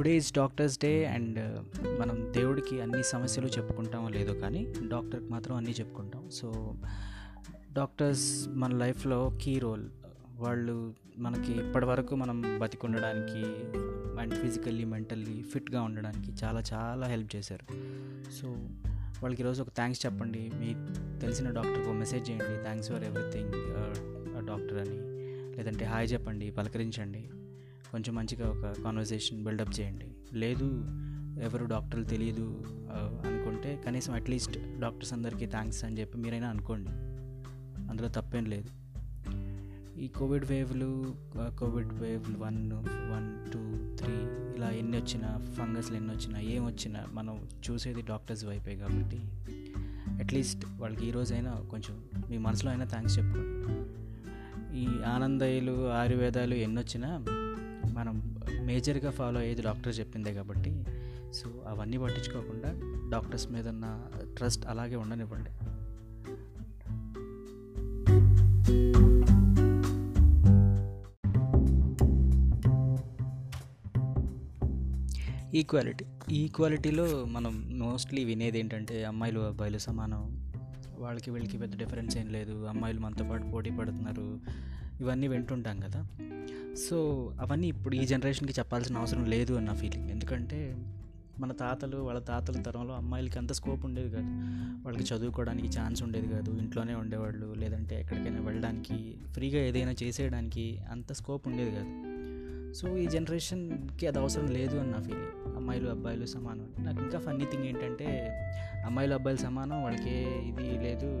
Today is doctors day and మనం దేవుడికి అన్ని సమస్యలు చెప్పుకుంటామో లేదో కానీ డాక్టర్కి మాత్రం అన్నీ చెప్పుకుంటాం. సో డాక్టర్స్ మన లైఫ్లో కీ రోల్. వాళ్ళు మనకి ఇప్పటివరకు మనం బతికుండడానికి అండ్ ఫిజికల్లీ మెంటల్లీ ఫిట్గా ఉండడానికి చాలా చాలా హెల్ప్ చేశారు. సో వాళ్ళకి ఈరోజు ఒక థ్యాంక్స్ చెప్పండి. మీ తెలిసిన డాక్టర్కి ఒక మెసేజ్ చేయండి, థ్యాంక్స్ ఫర్ ఎవ్రీథింగ్ డాక్టర్ అని. లేదంటే హాయ్ చెప్పండి, పలకరించండి, కొంచెం మంచిగా ఒక కాన్వర్సేషన్ బిల్డప్ చేయండి. లేదు ఎవరు డాక్టర్లు తెలియదు అనుకుంటే కనీసం అట్లీస్ట్ డాక్టర్స్ అందరికీ థ్యాంక్స్ అని చెప్పి మీరైనా అనుకోండి, అందులో తప్పేం లేదు. ఈ కోవిడ్ వేవ్లు 1, 2, 3 ఇలా ఎన్ని వచ్చినా, ఫంగస్లు ఎన్ని వచ్చినా, ఏం వచ్చినా మనం చూసేది డాక్టర్స్ వైపే. కాబట్టి అట్లీస్ట్ వాళ్ళకి ఈరోజైనా కొంచెం మీ మనసులో అయినా థ్యాంక్స్ చెప్పుకోండి. ఈ ఆనందాలు ఆయుర్వేదాలు ఎన్నొచ్చినా మనం మేజర్గా ఫాలో అయ్యేది డాక్టర్ చెప్పిందే కాబట్టి సో అవన్నీ పట్టించుకోకుండా డాక్టర్స్ మీద ఉన్న ట్రస్ట్ అలాగే ఉండనివ్వండి. ఈక్వాలిటీలో మనం మోస్ట్లీ వినేది ఏంటంటే అమ్మాయిలు అబ్బాయిలు సమానం, వాళ్ళకి వీళ్ళకి పెద్ద డిఫరెన్స్ ఏం లేదు, అమ్మాయిలు మనతో పాటు పోటీ పడుతున్నారు, ఇవన్నీ వింటుంటాం కదా. సో అవన్నీ ఇప్పుడు ఈ జనరేషన్కి చెప్పాల్సిన అవసరం లేదు అన్న ఫీలింగ్. ఎందుకంటే మన తాతలు వాళ్ళ తాతల తరంలో అమ్మాయిలకి అంత స్కోప్ ఉండేది కాదు, వాళ్ళకి చదువుకోవడానికి ఛాన్స్ ఉండేది కాదు, ఇంట్లోనే ఉండేవాళ్ళు, లేదంటే ఎక్కడికైనా వెళ్ళడానికి ఫ్రీగా ఏదైనా చేసేయడానికి అంత స్కోప్ ఉండేది కాదు. సో ఈ జనరేషన్కి అది అవసరం లేదు అన్న ఫీలింగ్, అమ్మాయిలు అబ్బాయిలు సమానం. నాకు ఇంకా ఫన్నీ థింగ్ ఏంటంటే అమ్మాయిలు అబ్బాయిలు సమానం, వాళ్ళకి ఇది లేదు,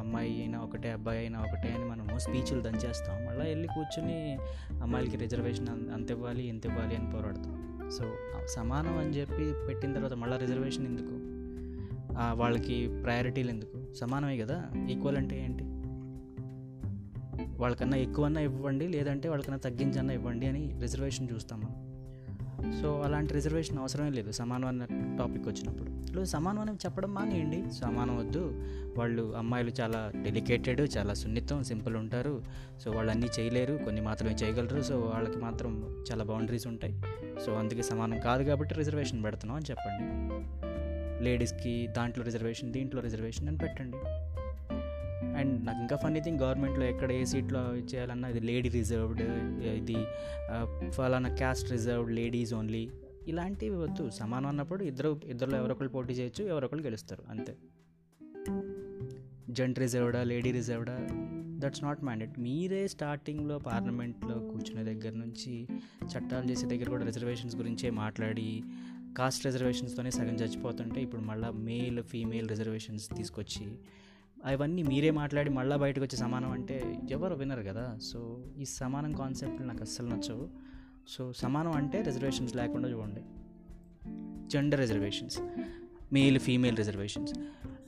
అమ్మాయి అయినా ఒకటే అబ్బాయి అయినా ఒకటే అని మనము స్పీచ్లు దంచేస్తాం. మళ్ళీ వెళ్ళి కూర్చుని అమ్మాయిలకి రిజర్వేషన్ అంత ఇవ్వాలి ఇంత ఇవ్వాలి అని పోరాడతాం. సో సమానం అని చెప్పి పెట్టిన తర్వాత మళ్ళీ రిజర్వేషన్ ఎందుకు, వాళ్ళకి ప్రయారిటీలు ఎందుకు? సమానమే కదా. ఈక్వల్ అంటే ఏంటి? వాళ్ళకన్నా ఎక్కువన్నా ఇవ్వండి, లేదంటే వాళ్ళకన్నా తగ్గించన్నా ఇవ్వండి అని రిజర్వేషన్ చూస్తాం మనం. సో అలాంటి రిజర్వేషన్ అవసరమే లేదు సమానం అన్న టాపిక్ వచ్చినప్పుడు. ఇప్పుడు సమానం అని చెప్పడం మానేయండి, సమానం వద్దు. వాళ్ళు అమ్మాయిలు చాలా డెలికేటెడ్, చాలా సున్నితం, సింపుల్ ఉంటారు. సో వాళ్ళు అన్నీ చేయలేరు, కొన్ని మాత్రమే చేయగలరు. సో వాళ్ళకి మాత్రం చాలా బౌండరీస్ ఉంటాయి. సో అందుకే సమానం కాదు కాబట్టి రిజర్వేషన్ పెడుతున్నాం అని చెప్పండి. లేడీస్కి దాంట్లో రిజర్వేషన్ దీంట్లో రిజర్వేషన్ అని పెట్టండి. అండ్ నాకు ఇంకా ఫన్నీ థింగ్, గవర్నమెంట్లో ఎక్కడ ఏ సీట్లో చేయాలన్నా ఇది లేడీ రిజర్వ్డ్, ఇది ఫలానా క్యాస్ట్ రిజర్వ్డ్, లేడీస్ ఓన్లీ, ఇలాంటివి వద్దు. సమానం అన్నప్పుడు ఇద్దరులో ఎవరొకరు పోటీ చేయొచ్చు, ఎవరొకరు గెలుస్తారు, అంతే. జెంట్ రిజర్వ్డా లేడీ రిజర్వ్డా, దట్స్ నాట్ మ్యాండేట్. మీరే స్టార్టింగ్లో పార్లమెంట్లో కూర్చునే దగ్గర నుంచి చట్టాలు చేసే దగ్గర కూడా రిజర్వేషన్స్ గురించే మాట్లాడి కాస్ట్ రిజర్వేషన్స్తోనే సగం చచ్చిపోతుంటే ఇప్పుడు మళ్ళీ మేల్ ఫీమేల్ రిజర్వేషన్స్ తీసుకొచ్చి అవన్నీ మీరే మాట్లాడి మళ్ళీ బయటకు వచ్చే సమానం అంటే ఎవరు వినరు కదా. సో ఈ సమానం కాన్సెప్ట్లు నాకు అస్సలు నచ్చవు. సో సమానం అంటే రిజర్వేషన్స్ లేకుండా చూడండి. Gender reservations, male female reservations,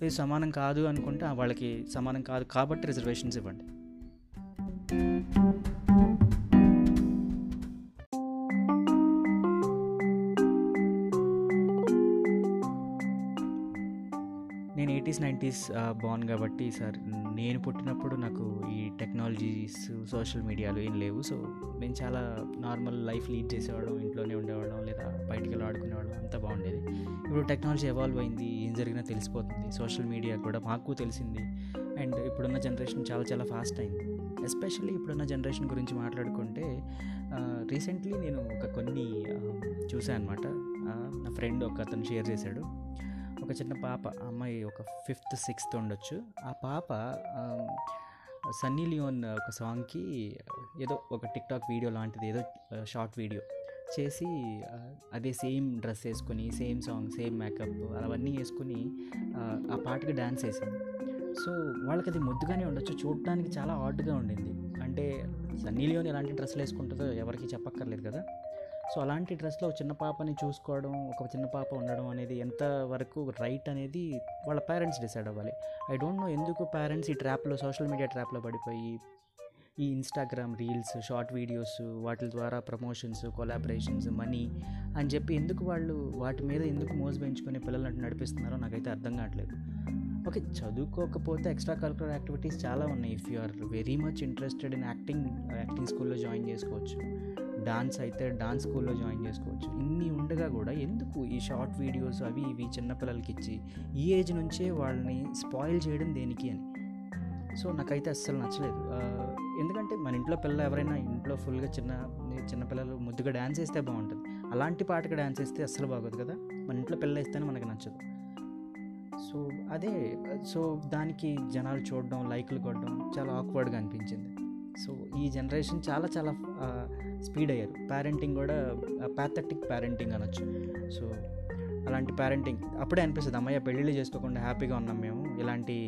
ఇది సమానం కాదు అనుకుంటే వాళ్ళకి సమానం కాదు కాబట్టి రిజర్వేషన్స్ ఇవ్వండి. నేను 80s, 90s బాన్ కాబట్టి సార్ నేను పుట్టినప్పుడు నాకు ఈ టెక్నాలజీస్ సోషల్ మీడియాలు ఏం లేవు. సో నేను చాలా నార్మల్ లైఫ్ లీడ్ చేసేవాళ్ళం, ఇంట్లోనే ఉండేవాళ్ళం లేదా బయటికి వెళ్ళి ఆడుకునేవాళ్ళం, అంతా బాగుండేది. ఇప్పుడు టెక్నాలజీ ఎవాల్వ్ అయింది, ఏం జరిగినా తెలిసిపోతుంది, సోషల్ మీడియా కూడా మాకు తెలిసింది. అండ్ ఇప్పుడున్న జనరేషన్ చాలా చాలా ఫాస్ట్ అయింది. ఎస్పెషల్లీ ఇప్పుడున్న జనరేషన్ గురించి మాట్లాడుకుంటే రీసెంట్లీ నేను ఒక కొన్ని చూసాను అన్నమాట. నా ఫ్రెండ్ ఒక అతను షేర్ చేశాడు, ఒక చిన్న పాప, అమ్మాయి ఒక 5th, 6th ఉండొచ్చు, ఆ పాప సన్నీ లియోన్ ఒక సాంగ్కి ఏదో ఒక టిక్టాక్ వీడియో లాంటిది ఏదో షార్ట్ వీడియో చేసి అదే సేమ్ డ్రెస్ వేసుకొని సేమ్ సాంగ్ సేమ్ మేకప్ అవన్నీ వేసుకుని ఆ పాటకి డ్యాన్స్ వేసింది. సో వాళ్ళకి అది ముద్దుగానే ఉండొచ్చు, చూడటానికి చాలా ఆడ్గా ఉండింది. అంటే సన్నీ లియోన్ ఎలాంటి డ్రెస్సులు వేసుకుంటుందో ఎవరికి చెప్పక్కర్లేదు కదా. సో అలాంటి డ్రెస్లో చిన్న పాపని చూసుకోవడం, ఒక చిన్న పాప ఉండడం అనేది ఎంతవరకు రైట్ అనేది వాళ్ళ పేరెంట్స్ డిసైడ్ అవ్వాలి. ఐ డోంట్ నో ఎందుకు పేరెంట్స్ ఈ ట్రాప్లో, సోషల్ మీడియా ట్రాప్లో పడిపోయి ఈ ఇన్స్టాగ్రామ్ రీల్స్, షార్ట్ వీడియోస్, వాటి ద్వారా ప్రమోషన్స్, కొలాబరేషన్స్, మనీ అని చెప్పి ఎందుకు వాళ్ళు వాటి మీద ఎందుకు మోజు పెంచుకొని పిల్లలను నడిపిస్తున్నారో నాకైతే అర్థం కావట్లేదు. ఓకే, చదువుకోకపోతే ఎక్స్ట్రా కరిక్యులర్ యాక్టివిటీస్ చాలా ఉన్నాయి. If you are very much interested in acting స్కూల్లో జాయిన్ చేసుకోవచ్చు. డాన్స్ అయితే డాన్స్ స్కూల్లో జాయిన్ చేసుకోవచ్చు. ఇన్ని ఉండగా కూడా ఎందుకు ఈ షార్ట్ వీడియోస్ అవి ఇవి చిన్నపిల్లలకి ఇచ్చి ఈ ఏజ్ నుంచే వాళ్ళని స్పాయిల్ చేయడం దేనికి అని సో నాకైతే అస్సలు నచ్చలేదు. ఎందుకంటే మన ఇంట్లో పిల్ల ఎవరైనా ఇంట్లో ఫుల్గా చిన్నపిల్లలు ముద్దుగా డ్యాన్స్ వేస్తే బాగుంటుంది, అలాంటి పాటకి డ్యాన్స్ వేస్తే అస్సలు బాగోదు కదా, మన ఇంట్లో పిల్ల వేస్తేనే మనకు నచ్చదు. సో అదే దానికి జనాలు చూడడం, లైక్లు కొట్టడం చాలా ఆక్వర్డ్గా అనిపించింది. సో ఈ జనరేషన్ చాలా చాలా స్పీడ్ అయ్యారు. పేరెంటింగ్ కూడా ప్యాథటిక్ పేరెంటింగ్ అనొచ్చు. సో అలాంటి పేరెంటింగ్ అప్పుడే అనిపిస్తుంది, అమ్మయ్య పెళ్ళిళ్ళు చేసుకోకుండా హ్యాపీగా ఉన్నాం మేము, ఇలాంటి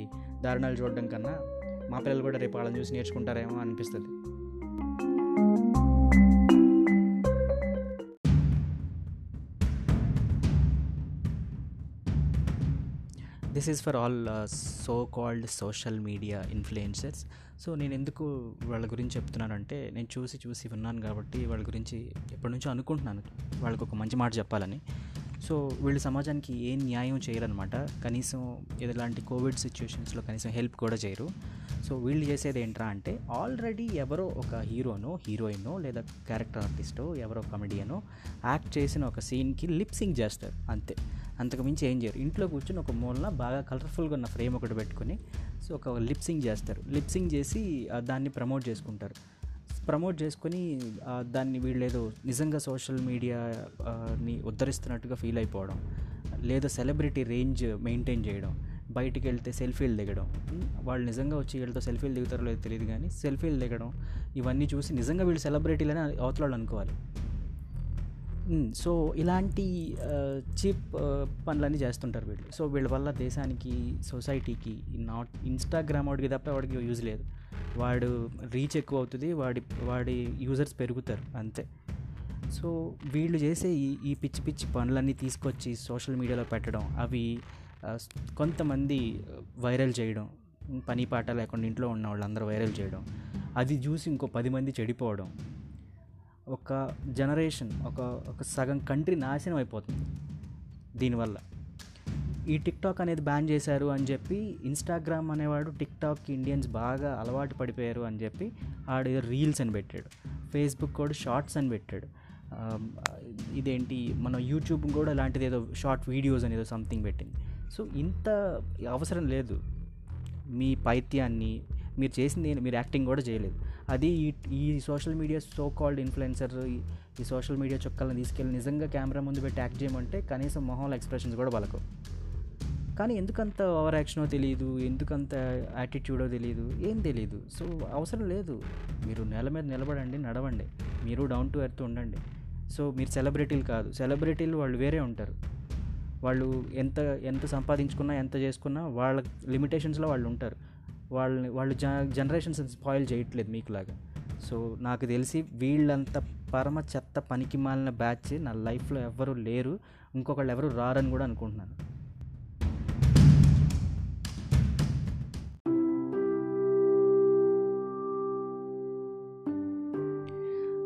దారుణాలు చూడడం కన్నా మా పిల్లలు కూడా రేపు వాళ్ళని చూసి నేర్చుకుంటారేమో అనిపిస్తుంది. This is for all so called social media influencers. So నేను ఎందుకు వాళ్ళ గురించి చెప్తున్నానంటే, నేను చూసి ఉన్నాను కాబట్టి వాళ్ళ గురించి ఎప్పటి నుంచో అనుకుంటున్నాను వాళ్ళకు ఒక మంచి మాట చెప్పాలని. సో వీళ్ళు సమాజానికి ఏ న్యాయం చేయరనమాట, కనీసం ఇలాంటి కోవిడ్ సిచ్యువేషన్స్లో కనీసం హెల్ప్ కూడా చేయరు. సో వీళ్ళు చేసేది ఏంట్రా అంటే, ఆల్రెడీ ఎవరో ఒక హీరోనో హీరోయినో లేదా క్యారెక్టర్ ఆర్టిస్టో ఎవరో కమెడియనో యాక్ట్ చేసిన ఒక సీన్కి లిప్సింగ్ చేస్తారు అంతే, అంతకుమించి ఏం చేయరు. ఇంట్లో కూర్చొని ఒక మూలన బాగా కలర్ఫుల్గా ఉన్న ఫ్రేమ్ ఒకటి పెట్టుకుని సో ఒక లిప్సింగ్ చేస్తారు, లిప్సింగ్ చేసి దాన్ని ప్రమోట్ చేసుకుంటారు. ప్రమోట్ చేసుకుని దాన్ని వీళ్ళేదో నిజంగా సోషల్ మీడియాని ఉద్ధరిస్తున్నట్టుగా ఫీల్ అయిపోవడం, లేదా సెలబ్రిటీ రేంజ్ మెయింటైన్ చేయడం, బయటికి వెళ్తే సెల్ఫీలు దిగడం, వాళ్ళు నిజంగా వచ్చి వీళ్ళతో సెల్ఫీలు దిగుతారో లేదో తెలియదు కానీ సెల్ఫీలు దిగడం, ఇవన్నీ చూసి నిజంగా వీళ్ళు సెలబ్రిటీలని అవతలాళ్ళు అనుకోవాలి. సో ఇలాంటి చీప్ పనులన్నీ చేస్తుంటారు వీళ్ళు. సో వీళ్ళ వల్ల దేశానికి, సొసైటీకి, నాట్ ఇన్స్టాగ్రామ్ వాడికి తప్ప వాడికి యూజ్ లేదు. వాడు రీచ్ ఎక్కువ అవుతుంది, వాడి యూజర్స్ పెరుగుతారు అంతే. సో వీళ్ళు చేసే ఈ పిచ్చి పిచ్చి పనులన్నీ తీసుకొచ్చి సోషల్ మీడియాలో పెట్టడం, అవి కొంతమంది వైరల్ చేయడం, పని పాట లేకుండా ఇంట్లో ఉన్న వాళ్ళందరూ వైరల్ చేయడం, అది చూసి ఇంకో 10 మంది చెడిపోవడం, ఒక జనరేషన్ ఒక సగం కంట్రీ నాశనం అయిపోతుంది దీనివల్ల. ఈ టిక్టాక్ అనేది బ్యాన్ చేశారు అని చెప్పి ఇన్స్టాగ్రామ్ అనేవాడు టిక్టాక్కి ఇండియన్స్ బాగా అలవాటు పడిపోయారు అని చెప్పి ఆడు రీల్స్ అని పెట్టాడు, ఫేస్బుక్ కూడా షార్ట్స్ అని పెట్టాడు, ఇదేంటి మన యూట్యూబ్ కూడా ఇలాంటిది ఏదో షార్ట్ వీడియోస్ అనేదో సంథింగ్ పెట్టింది. సో ఇంత అవసరం లేదు, మీ పైత్యాన్ని మీరు చేసింది, మీరు యాక్టింగ్ కూడా చేయలేదు. అది ఈ social media so called influencer ఈ సోషల్ మీడియా చుక్కలను తీసుకెళ్ళి నిజంగా కెమెరా ముందు పెట్టి యాక్ట్ చేయమంటే కనీసం మొహంలో ఎక్స్ప్రెషన్స్ కూడా పలకవు. కానీ ఎందుకంత ఓవర్ యాక్షనో తెలియదు, ఎందుకంత యాటిట్యూడో తెలియదు, ఏం తెలియదు. సో అవసరం లేదు, మీరు నేల మీద నిలబడండి, నడవండి, మీరు డౌన్ టు ఎర్త్ ఉండండి. సో మీరు సెలబ్రిటీలు కాదు, సెలబ్రిటీలు వాళ్ళు వేరే ఉంటారు, వాళ్ళు ఎంత సంపాదించుకున్నా ఎంత చేసుకున్నా వాళ్ళ లిమిటేషన్స్లో వాళ్ళు ఉంటారు, వాళ్ళు జనరేషన్స్ స్పాయిల్ చేయట్లేదు మీకులాగా. సో నాకు తెలిసి వీళ్ళంత పరమ చెత్త పనికి మాలిన బ్యాచ్ నా లైఫ్లో ఎవ్వరూ లేరు, ఇంకొకళ్ళు ఎవరు రారని కూడా అనుకుంటున్నాను.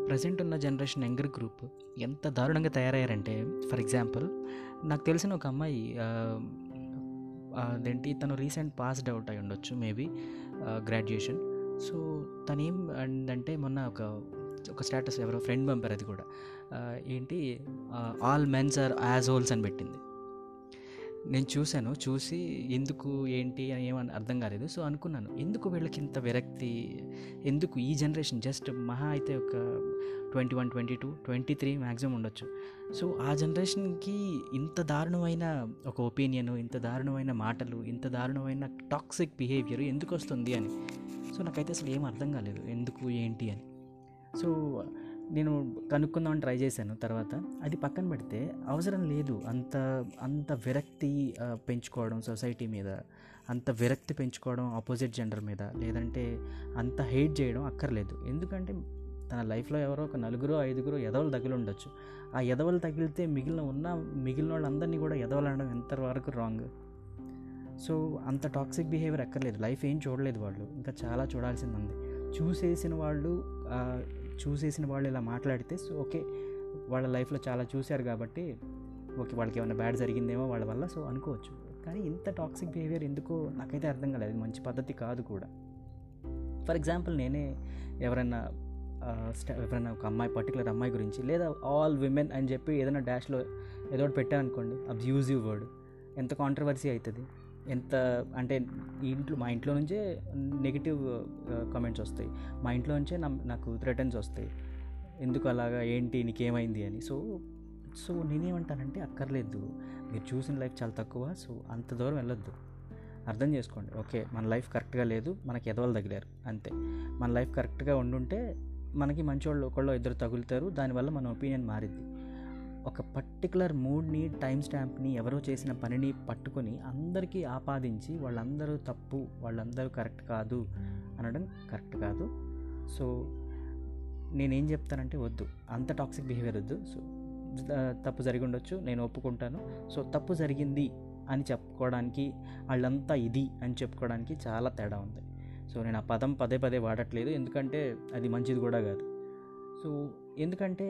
ప్రజెంట్ ఉన్న జనరేషన్ యంగర్ గ్రూప్ ఎంత దారుణంగా తయారయ్యారంటే, ఫర్ ఎగ్జాంపుల్ నాకు తెలిసిన ఒక అమ్మాయి, అదేంటి తను రీసెంట్ పాస్డ్ అవుట్ అయి ఉండొచ్చు మేబీ గ్రాడ్యుయేషన్. సో తను ఏం అంటే మొన్న ఒక స్టేటస్ ఎవరో ఫ్రెండ్ పంపారు, అది కూడా ఏంటి all mens are assholes అని పెట్టింది. నేను చూసి ఎందుకు ఏంటి అని ఏమని అర్థం కాలేదు. సో అనుకున్నాను ఎందుకు వీళ్ళకి ఇంత విరక్తి, ఎందుకు ఈ జనరేషన్ జస్ట్ మహా అయితే ఒక 21, 22, 23 మ్యాక్సిమం ఉండొచ్చు. సో ఆ జనరేషన్కి ఇంత దారుణమైన ఒక ఒపీనియను, ఇంత దారుణమైన మాటలు, ఇంత దారుణమైన టాక్సిక్ బిహేవియర్ ఎందుకు వస్తుంది అని సో నాకైతే అసలు ఏం అర్థం కాలేదు ఎందుకు ఏంటి అని. సో నేను కనుక్కుందామని ట్రై చేశాను, తర్వాత అది పక్కన పెడితే అవసరం లేదు అంత విరక్తి పెంచుకోవడం సొసైటీ మీద, అంత విరక్తి పెంచుకోవడం ఆపోజిట్ జెండర్ మీద, లేదంటే అంత హేట్ చేయడం అక్కర్లేదు. ఎందుకంటే తన లైఫ్లో ఎవరో ఒక 4-5 ఎదవలు తగిలి ఉండొచ్చు, ఆ ఎదవలు తగిలితే మిగిలిన వాళ్ళందరినీ కూడా ఎదవలు అనడం ఎంతవరకు రాంగ్. సో అంత టాక్సిక్ బిహేవియర్ అక్కర్లేదు, లైఫ్ ఏం చూడలేదు వాళ్ళు, ఇంకా చాలా చూడాల్సింది ఉంది. చూసేసిన వాళ్ళు ఇలా మాట్లాడితే సో ఓకే, వాళ్ళ లైఫ్లో చాలా చూశారు కాబట్టి ఓకే వాళ్ళకి ఏమైనా బ్యాడ్ జరిగిందేమో వాళ్ళ వల్ల సో అనుకోవచ్చు. కానీ ఇంత టాక్సిక్ బిహేవియర్ ఎందుకో నాకైతే అర్థం కాలేదు, మంచి పద్ధతి కాదు కూడా. ఫర్ ఎగ్జాంపుల్ నేనే ఎవరైనా ఎవరైనా ఒక అమ్మాయి పర్టికులర్ అమ్మాయి గురించి లేదా ఆల్ విమెన్ అని చెప్పి ఏదైనా డాష్లో ఏదో ఒకటి పెట్టారనుకోండి, అబ్యూజివ్ వర్డ్, ఎంత కాంట్రవర్సీ అవుతుంది, ఎంత అంటే ఇంట్లో మా ఇంట్లో నుంచే నెగిటివ్ కామెంట్స్ వస్తాయి, మా ఇంట్లో నుంచే నాకు థ్రెటన్స్ వస్తాయి, ఎందుకు అలాగా, ఏంటి, నీకేమైంది అని. సో నేనేమంటానంటే అక్కర్లేదు, మీరు చూసిన లైఫ్ చాలా తక్కువ, సో అంత దూరం వెళ్ళొద్దు, అర్థం చేసుకోండి. ఓకే, మన లైఫ్ కరెక్ట్గా లేదు, మనకి ఎదవలు తగిలారు అంతే. మన లైఫ్ కరెక్ట్గా ఉండుంటే మనకి మంచి వాళ్ళు ఒకళ్ళు ఇద్దరు తగులుతారు, దానివల్ల మన ఒపీనియన్ మారిద్ది. ఒక పర్టికులర్ మూడ్ని, టైం స్టాంప్ని, ఎవరో చేసిన పనిని పట్టుకొని అందరికీ ఆపాదించి వాళ్ళందరూ తప్పు, వాళ్ళందరూ కరెక్ట్ కాదు అనడం కరెక్ట్ కాదు. సో నేనేం చెప్తానంటే వద్దు, అంత టాక్సిక్ బిహేవియర్ వద్దు. సో తప్పు జరిగి ఉండొచ్చు, నేను ఒప్పుకుంటాను. సో తప్పు జరిగింది అని చెప్పుకోవడానికి, వాళ్ళంతా ఇది అని చెప్పుకోవడానికి చాలా తేడా ఉంది. సో నేను ఆ పదం పదే పదే వాడట్లేదు, ఎందుకంటే అది మంచిది కూడా కాదు. సో ఎందుకంటే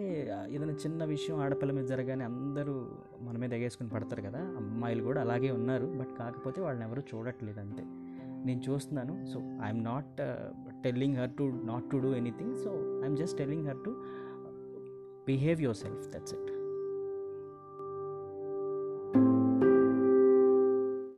ఏదైనా చిన్న విషయం ఆడపిల్ల మీద జరగానే అందరూ మన మీద ఎగేసుకుని పడతారు కదా, అమ్మాయిలు కూడా అలాగే ఉన్నారు. బట్ కాకపోతే వాళ్ళని ఎవరు చూడట్లేదు అంతే, నేను చూస్తున్నాను. So I'm not telling her to not to do anything, so I'm just telling her to behave yourself, that's it.